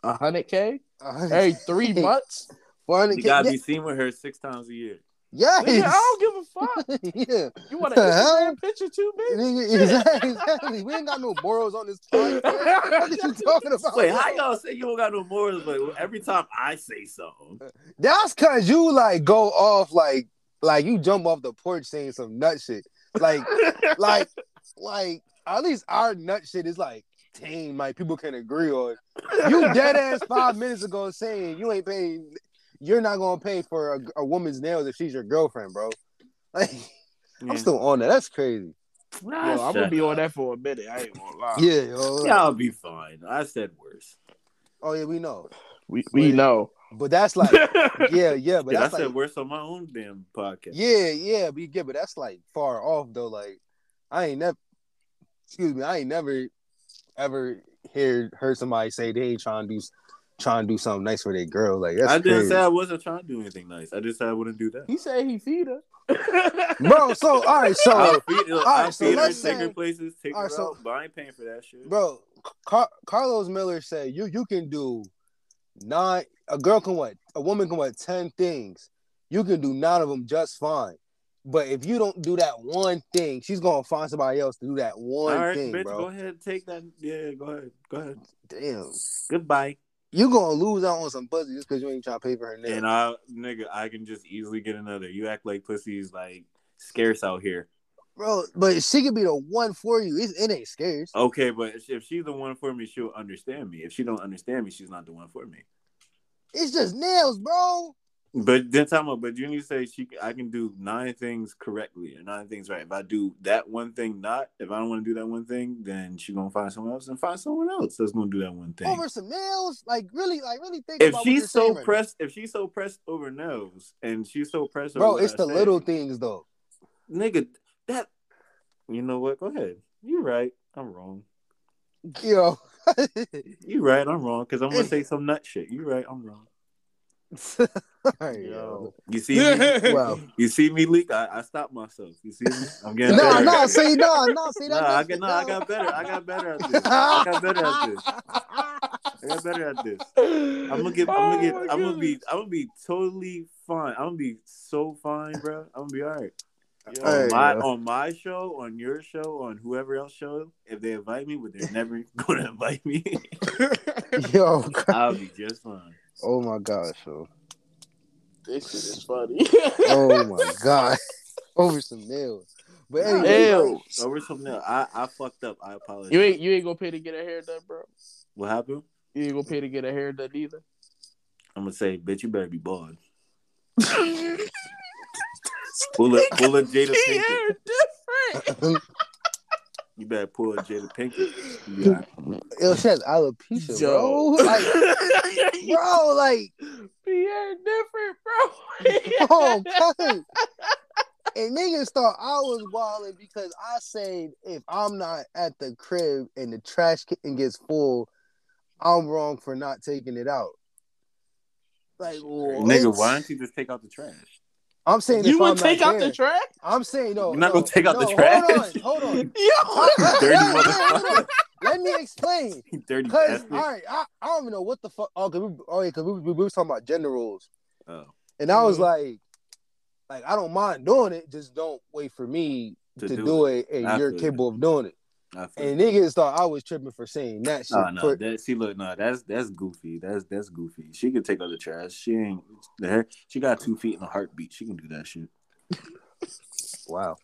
one hundred K? one hundred K. Every three months? You gotta yeah. be seen with her six times a year. Yes. Yeah, I don't give a fuck. Yeah, you want an Instagram picture too, bitch? Exactly, exactly. We ain't got no morals on this podcast. What are you talking about? Wait, how y'all say you don't got no morals? But like, every time I say something, that's cause you like go off like like you jump off the porch saying some nut shit. Like like like at least our nut shit is like tame. Like people can agree on. You dead ass five minutes ago saying you ain't paying. You're not gonna pay for a, a woman's nails if she's your girlfriend, bro. Like, yeah. I'm still on that. That's crazy. Nah, yo, I'm gonna be on that for a minute. I ain't gonna lie. Yeah, yo, yeah, I'll be fine. I said worse. Oh yeah, we know. We we but, know. But that's like, yeah, yeah. But yeah, that's I said like, worse on my own damn podcast. Yeah, yeah, but yeah, but that's like far off though. Like, I ain't never. Excuse me, I ain't never, ever heard heard somebody say they ain't trying to do. Trying to do something nice for that girl, like that's I didn't crazy. Say I wasn't trying to do anything nice. I just said I wouldn't do that. He said he feed her, bro. So all right, so I'll feed, look, all right, I'll so feed her, take say, her places, take her right, out, so, but I ain't paying for that shit, bro. Car- Carlos Miller said you you can do nine. A girl can what? A woman can what? Ten things. You can do nine of them just fine. But if you don't do that one thing, she's gonna find somebody else to do that one all right, thing, bitch, bro. Go ahead, take that. Yeah, go ahead, go ahead. Damn. Goodbye. You gonna lose out on some pussy just because you ain't trying to pay for her name. And I, nigga, I can just easily get another. You act like pussy is like scarce out here, bro. But she could be the one for you. It's, it ain't scarce. Okay, but if she's the one for me, she'll understand me. If she don't understand me, she's not the one for me. It's just nails, bro. But then time out. But you need to say she. I can do nine things correctly or nine things right. If I do that one thing, not if I don't want to do that one thing, then she gonna find someone else and find someone else that's gonna do that one thing over some nails. Like really, like really think. If about she's what so pressed, right if she's so pressed over nails, and she's so pressed, bro, over it's the saying, little things though, nigga. That you know what? Go ahead. You right. I'm wrong. Yo, you right. I'm wrong because I'm gonna say some nut shit. You right. I'm wrong. Yo. You see me? Wow. You see me, Leek? I, I stopped myself. You see me? I'm getting no, better. No, no, see, no, no, see that. No, I, get, no, I got better. I got better at this. I got better at this. I got better at this. I'm gonna get. I'm gonna get. Oh I'm gonna be. I'm gonna be totally fine. I'm gonna be so fine, bro. I'm gonna be all right. Yo, all right my, on my show, on your show, on whoever else's show, if they invite me, but they're never gonna invite me. Yo, I'll be just fine. Oh my gosh, yo. This shit is funny. Oh my god. Over some nails. But anyway, ew. Over some nails. I, I fucked up. I apologize. You ain't you ain't gonna pay to get a hair done, bro. What happened? You ain't gonna pay to get a hair done either. I'm gonna say, bitch, you better be bald. Pull up, pull up Jada Pinkett. You better pull up Jada Pinkett. Yeah. Yo, she has alopecia, Joe. Bro. Like, bro, like Pierre different, bro. Oh, fuck. And niggas thought I was wilding because I said if I'm not at the crib and the trash can gets full, I'm wrong for not taking it out. Like, whoa, nigga, why don't you just take out the trash? I'm saying you would take out the trash. I'm saying no. You're not gonna take out the trash. Hold on, hold on. Yo, dirty motherfucker. Let me explain. Dirty bastard. All right, I, I don't even know what the fuck. Oh, cause we, oh, yeah, cause we, we, we was talking about gender roles. Oh. And I was like, like I don't mind doing it, just don't wait for me to do it, and you're capable of doing it. And niggas thought I was tripping for saying that shit. No, no, that, see, look, no, that's that's goofy. That's that's goofy. She can take out the trash. She ain't there. She got two feet in a heartbeat. She can do that shit. Wow.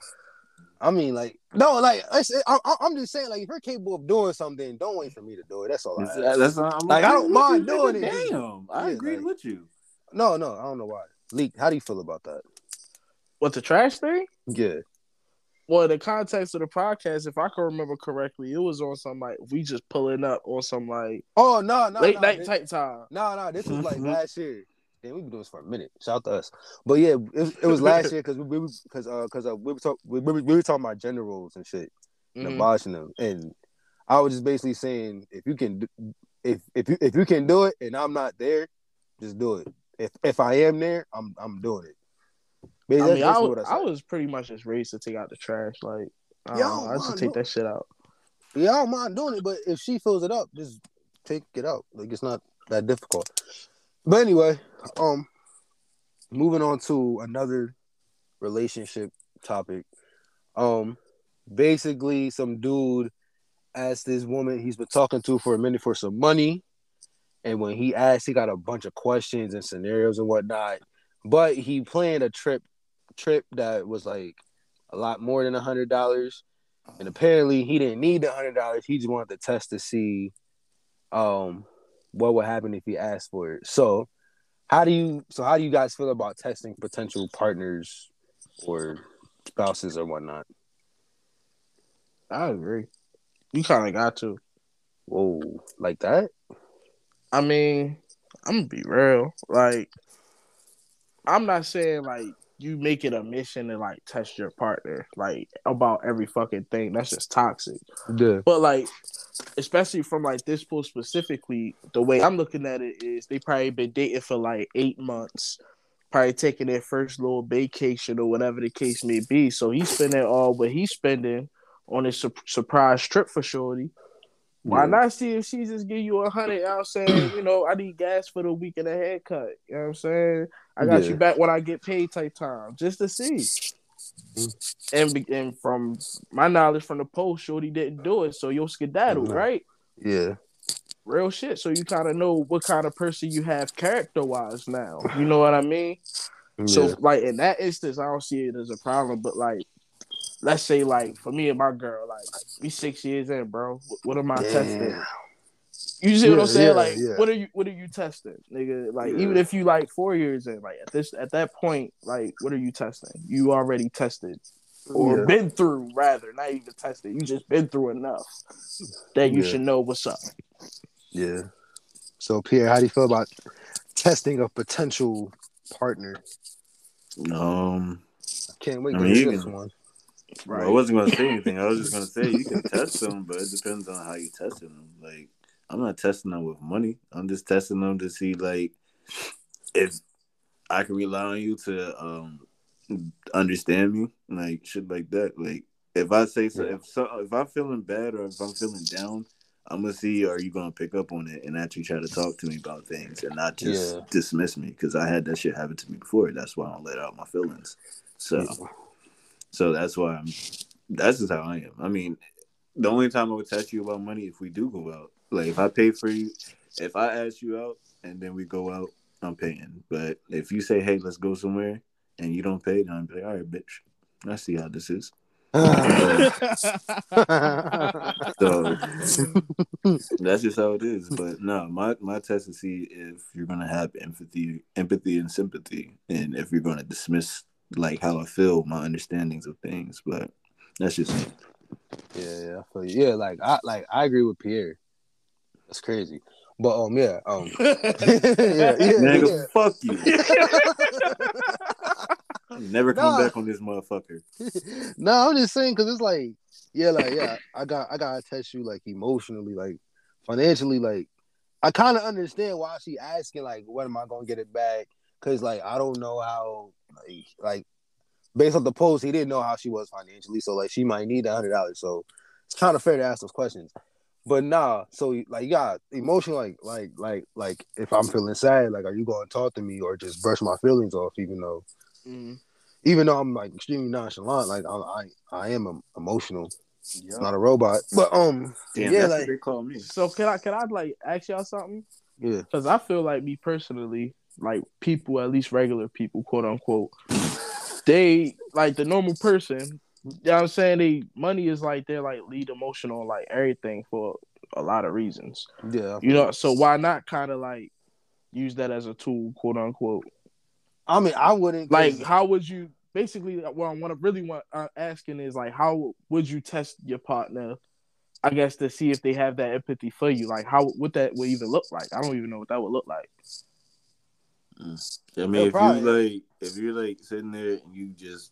I mean, like, no, like, I, I, I'm just saying, like, if you're capable of doing something, don't wait for me to do it. That's all. I that, that's not, I'm like, I don't mind doing it. Damn, I yeah, agree like, with you. No, no, I don't know why. Leek, how do you feel about that? What, the trash thing? Yeah. Well, in the context of the podcast, if I can remember correctly, it was on some, like, we just pulling up on some, like... Oh, no, no, Late no, night this, type time. No, no, this was, like, last year. Damn, we've been doing this for a minute. Shout out to us. But, yeah, it, it was last year because we, we, uh, uh, we, talk, we, we, we were talking about gender roles and shit and mm-hmm. abolishing them. And I was just basically saying, if you can if if you, if you can do it and I'm not there, just do it. If if I am there, I'm I'm doing it. Man, I mean, I was, I, I was pretty much just raised to take out the trash. Like, um, I just take that shit out. Yeah, I don't mind doing it, but if she fills it up, just take it out. Like, it's not that difficult. But anyway, um, moving on to another relationship topic. Um, basically, some dude asked this woman he's been talking to for a minute for some money, and when he asked, he got a bunch of questions and scenarios and whatnot. But he planned a trip. trip that was like a lot more than a hundred dollars, and apparently he didn't need the a hundred dollars. He just wanted to test to see um what would happen if he asked for it. So how do you so how do you guys feel about testing potential partners or spouses or whatnot? I agree. You kind of got to. Whoa, like that? I mean, I'm gonna be real. Like, I'm not saying like you make it a mission to like test your partner like about every fucking thing. That's just toxic. Yeah. But like, especially from like this pool specifically, the way I'm looking at it is they probably been dating for like eight months, probably taking their first little vacation or whatever the case may be. So he's spending all what he's spending on a su- surprise trip for shorty. Why yeah. not see if she just give you a hundred out saying, you know, I need gas for the week and a haircut. You know what I'm saying? I got yeah. you back when I get paid type time. Just to see. Mm-hmm. And, and from my knowledge from the post, shorty didn't do it. So you'll skedaddle, mm-hmm. right? Yeah. Real shit. So you kind of know what kind of person you have character-wise now. You know what I mean? Yeah. So, like, in that instance, I don't see it as a problem. But, like, let's say, like, for me and my girl, like, like we six years in, bro. What, what am I Damn. testing? You see yeah, what I'm saying? Yeah, like, yeah. what are you, what are you testing, nigga? Like, yeah. even if you like four years in, like at this, at that point, like, what are you testing? You already tested, or yeah. been through, rather, not even tested. You just been through enough that you yeah. should know what's up. Yeah. So, Pierre, how do you feel about testing a potential partner? Um, I can't wait I mean, to hear this can... one. Right. Well, I wasn't going to say anything. I was just going to say you can test them, but it depends on how you testing them. Like, I'm not testing them with money. I'm just testing them to see, like, if I can rely on you to um, understand me, like shit like that. Like, if I say so, if so, if I'm feeling bad or if I'm feeling down, I'm gonna see are you gonna pick up on it and actually try to talk to me about things and not just yeah. dismiss me, because I had that shit happen to me before. That's why I don't let out my feelings. So. Yeah. So that's why I'm, that's just how I am. I mean, the only time I would text you about money if we do go out. Like, if I pay for you, if I ask you out and then we go out, I'm paying. But if you say, hey, let's go somewhere, and you don't pay, then I'm like, all right, bitch, I see how this is. So that's just how it is. But no, my, my test is see if you're gonna have empathy, empathy and sympathy, and if you're gonna dismiss like how I feel, my understandings of things. But that's just me. Yeah, yeah, I feel you. Yeah, like I like I agree with Pierre. That's crazy. But um, yeah, um, yeah, yeah, nigga, yeah. Fuck you. Never come nah. back on this motherfucker. No, nah, I'm just saying because it's like, yeah, like yeah, I got I gotta test you like emotionally, like financially, like I kind of understand why she asking like, when am I gonna get it back? Because like I don't know how, like, like based on the post, he didn't know how she was financially, so like she might need a hundred dollars. So it's kind of fair to ask those questions. But nah, so like yeah, emotional, like like like like if I'm feeling sad, like are you gonna talk to me or just brush my feelings off, even though. Mm-hmm. Even though I'm like extremely nonchalant, like I, I, I am emotional. Yep. Not a robot, but um, damn, yeah, that's like what they call me. So can I, can I like ask y'all something? Yeah, because I feel like me personally, like people, at least regular people, quote unquote, they like the normal person. You know what I'm saying? They money is like they're like lead emotional, like everything for a lot of reasons. Yeah, you know. So why not kind of like use that as a tool, quote unquote? I mean, I wouldn't like. How would you basically? What I want to really want uh, asking is like, how would you test your partner? I guess to see if they have that empathy for you. Like, how would that would even look like? I don't even know what that would look like. I mean, yeah, if probably. you like, if you're like sitting there and you just,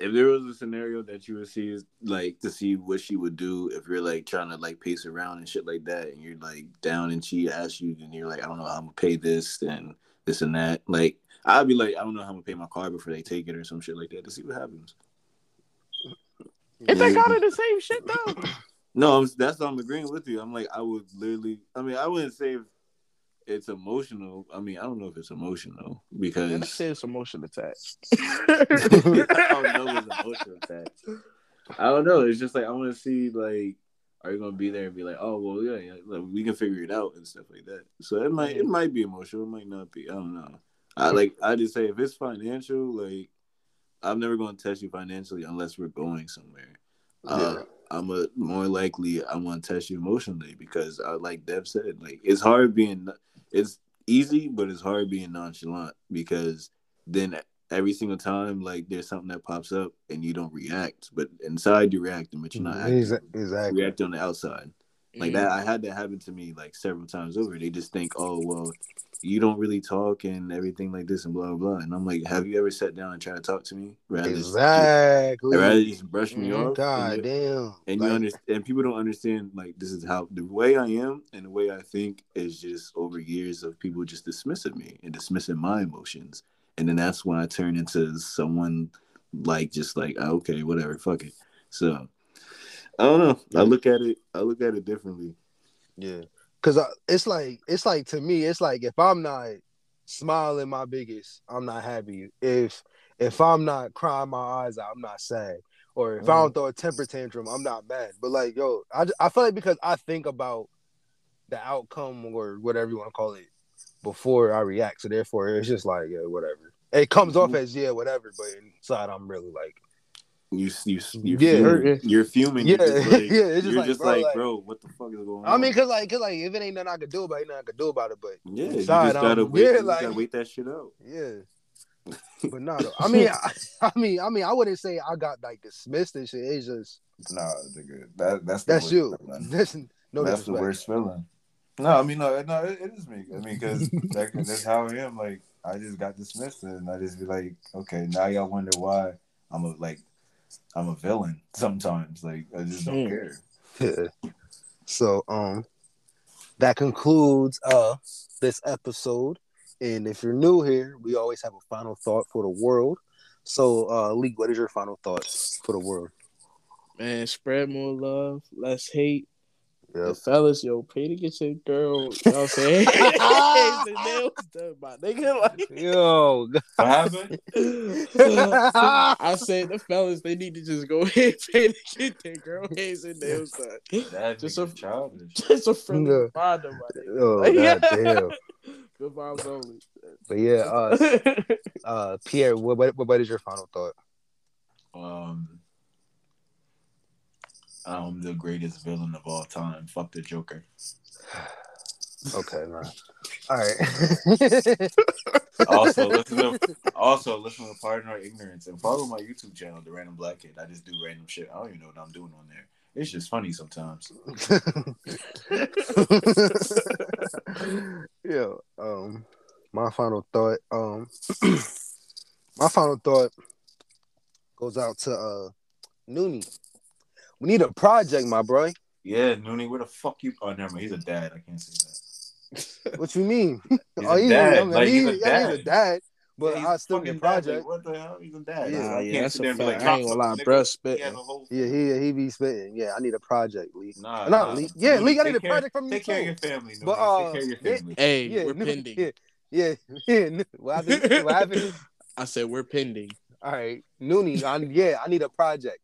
if there was a scenario that you would see like to see what she would do if you're like trying to like pace around and shit like that, and you're like down and she asks you, and you're like, I don't know how I'm gonna pay this and this and that, like. I'd be like, I don't know how I'm gonna pay my car before they take it or some shit like that to see what happens. If they got it the same shit though. No, I'm, that's what I'm agreeing with you. I'm like, I would literally. I mean, I wouldn't say if it's emotional. I mean, I don't know if it's emotional because I say it's emotion attached. I don't know if it's emotion attached. I don't know. It's just like I want to see like. Are you gonna be there and be like, oh well, yeah, yeah like, we can figure it out and stuff like that. So it might, it might be emotional. It might not be. I don't know. I like I just say if it's financial, like I'm never gonna test you financially unless we're going somewhere. Yeah. Uh, I'm a more likely I'm gonna test you emotionally because I, like Deb said, like it's hard being it's easy, but it's hard being nonchalant because then every single time like there's something that pops up and you don't react, but inside you're reacting, but you're not acting. Exactly. React on the outside. Like that, I had that happen to me like several times over. They just think, oh well, you don't really talk and everything like this and blah blah blah. And I'm like, have you ever sat down and tried to talk to me? Rather exactly. Just, rather just brush me mm, off. God and you, damn. And like, you understand. And people don't understand. Like this is how the way I am and the way I think is just over years of people just dismissing me and dismissing my emotions. And then that's when I turn into someone like just like oh, okay, whatever, fuck it. So. I don't know. I look at it. I look at it differently. Yeah, cause I, it's like it's like to me, it's like if I'm not smiling my biggest, I'm not happy. If if I'm not crying my eyes out, I'm not sad. Or if mm. I don't throw a temper tantrum, I'm not mad. But like, yo, I I feel like because I think about the outcome or whatever you want to call it before I react. So therefore, it's just like yeah, whatever. It comes off as yeah, whatever. But inside, I'm really like. You you you're yeah, fuming. You're fuming. Yeah, you're just like, yeah, it's just you're like, just bro, like, like, bro, what the fuck is going on? I mean, cause like, cause like, if it ain't nothing I could do about it, ain't nothing I could do about it. But yeah, inside, you just gotta um, wait. Yeah, you like, gotta wait that shit out. Yeah, but no, I mean, I, I mean, I mean, I wouldn't say I got like dismissed and shit. It's just no, nigga, that that's the that's you. That's, no, that's the worst feeling. No, I mean, no, no, it, it is me. I mean, cause that, that's how I am. Like, I just got dismissed, and I just be like, okay, now y'all wonder why I'm a, like. I'm a villain sometimes. Like I just don't mm. care. So um, that concludes uh this episode. And if you're new here, we always have a final thought for the world. So uh, Leek, what is your final thought for the world? Man, spread more love, less hate. Yep. Fellas, yo, pay to get your girl. You know what I'm saying? Yo, what happened? I said the fellas, they need to just go ahead and pay to get their girl hands and nails done. Just a, just a friendly bond, my nigga. Oh, like, God damn. Good vibes only. But yeah, uh, uh, Pierre, what, what what is your final thought? Um, I'm the greatest villain of all time. Fuck the Joker. Okay, man. All right. also, listen to, also, listen to Pardon Our Ignorance and follow my YouTube channel, The Random Black Kid. I just do random shit. I don't even know what I'm doing on there. It's just funny sometimes. yeah. Um, my final thought. Um, my final thought goes out to uh, Noonie. We need a project, my boy. Yeah, Noonie, where the fuck you? Oh, never mind. He's a dad. I can't say that. What you mean? He's oh, a he's, dad. I mean, like, he's, he's a dad. Yeah, he's a dad. But yeah, I still need project. Project. What the hell? He's a dad. Yeah, nah, yeah, can't that's a fact. Like, I ain't gonna lie, bro. Spitting. Yeah, he he be spitting. Yeah, I need a project, Leek. Nah, not nah. Leek. Yeah, Leek. I need a project care, from you. Take too. Care of your family. But, uh, take care of your family. Hey, yeah, we're no, pending. Yeah, yeah. yeah no. What happened? What happened? I said we're pending. All right, Noonie. I, yeah, I need a project.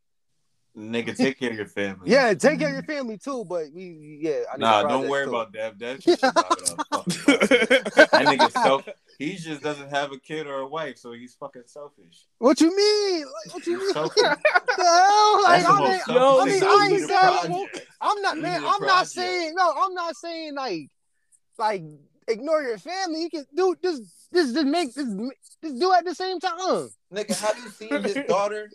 Nigga, take care of your family. Yeah, take care of your family too. But we, yeah, I need nah, a don't worry too. About that. That shit not That nigga self. He just doesn't have a kid or a wife, so he's fucking selfish. What you mean? Like, what you mean? What the hell? Like, I mean, I, mean I ain't saying. I'm not, man. I'm not saying. No, I'm not saying like, like ignore your family. You can do this. This just make this. This do at the same time. Nigga, have you seen his daughter?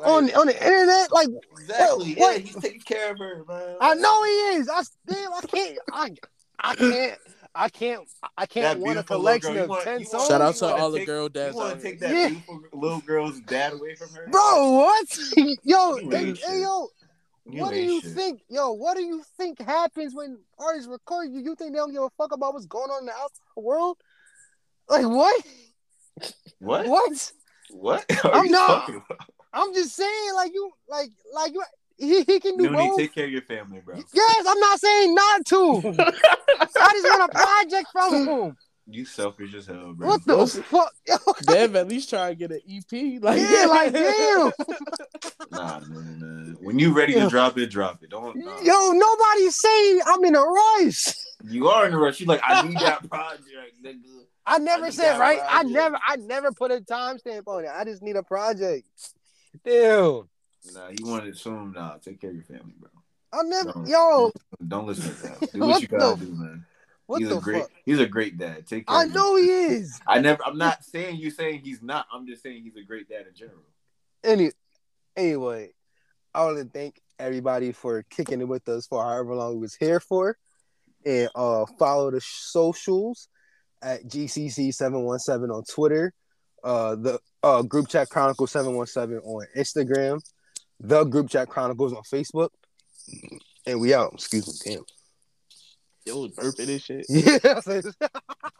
Like, on the, on the internet, like exactly, what, yeah, he's taking care of her, man. I know he is. I still, I can't, I, I can't, I can't, I can't want a collection of want, ten songs. Shout out to all the girl dads. You want to take that yeah. beautiful little girl's dad away from her, bro? What, yo, hey, hey, yo, you what do you shit. think, yo? What do you think happens when artists record you? You think they don't give a fuck about what's going on in the outside world? Like what? What? What? What? Are I'm you not. Talking about? I'm just saying, like you, like, like you, he, he can do Noonie, both. Take care of your family, bro. Yes, I'm not saying not to. I just want a project from him. You selfish as hell, bro. What the fuck? Deb, at least try and get an E P. Like, yeah, like damn. Nah, man, man. When you ready to drop it, drop it. Don't. Nah. Yo, nobody's saying I'm in a rush. You are in a rush. You like, I need that project, nigga. I never I said right. Project. I never, I never put a timestamp on it. I just need a project. Dude, nah, you want it soon. Nah, take care of your family, bro. I never, don't, yo, don't listen to that. Do what, what you gotta the, do, man. What he's the a great, fuck? He's a great dad. Take care. I of know him. He is. I never. I'm not saying you saying he's not. I'm just saying he's a great dad in general. Any, anyway, I want to thank everybody for kicking it with us for however long we was here for, and uh, follow the socials at G C C seven one seven on Twitter. Uh, the uh, Group Chat Chronicles seven one seven on Instagram, the Group Chat Chronicles on Facebook, and we out. Excuse me, damn. Yo, burping and shit. Yeah.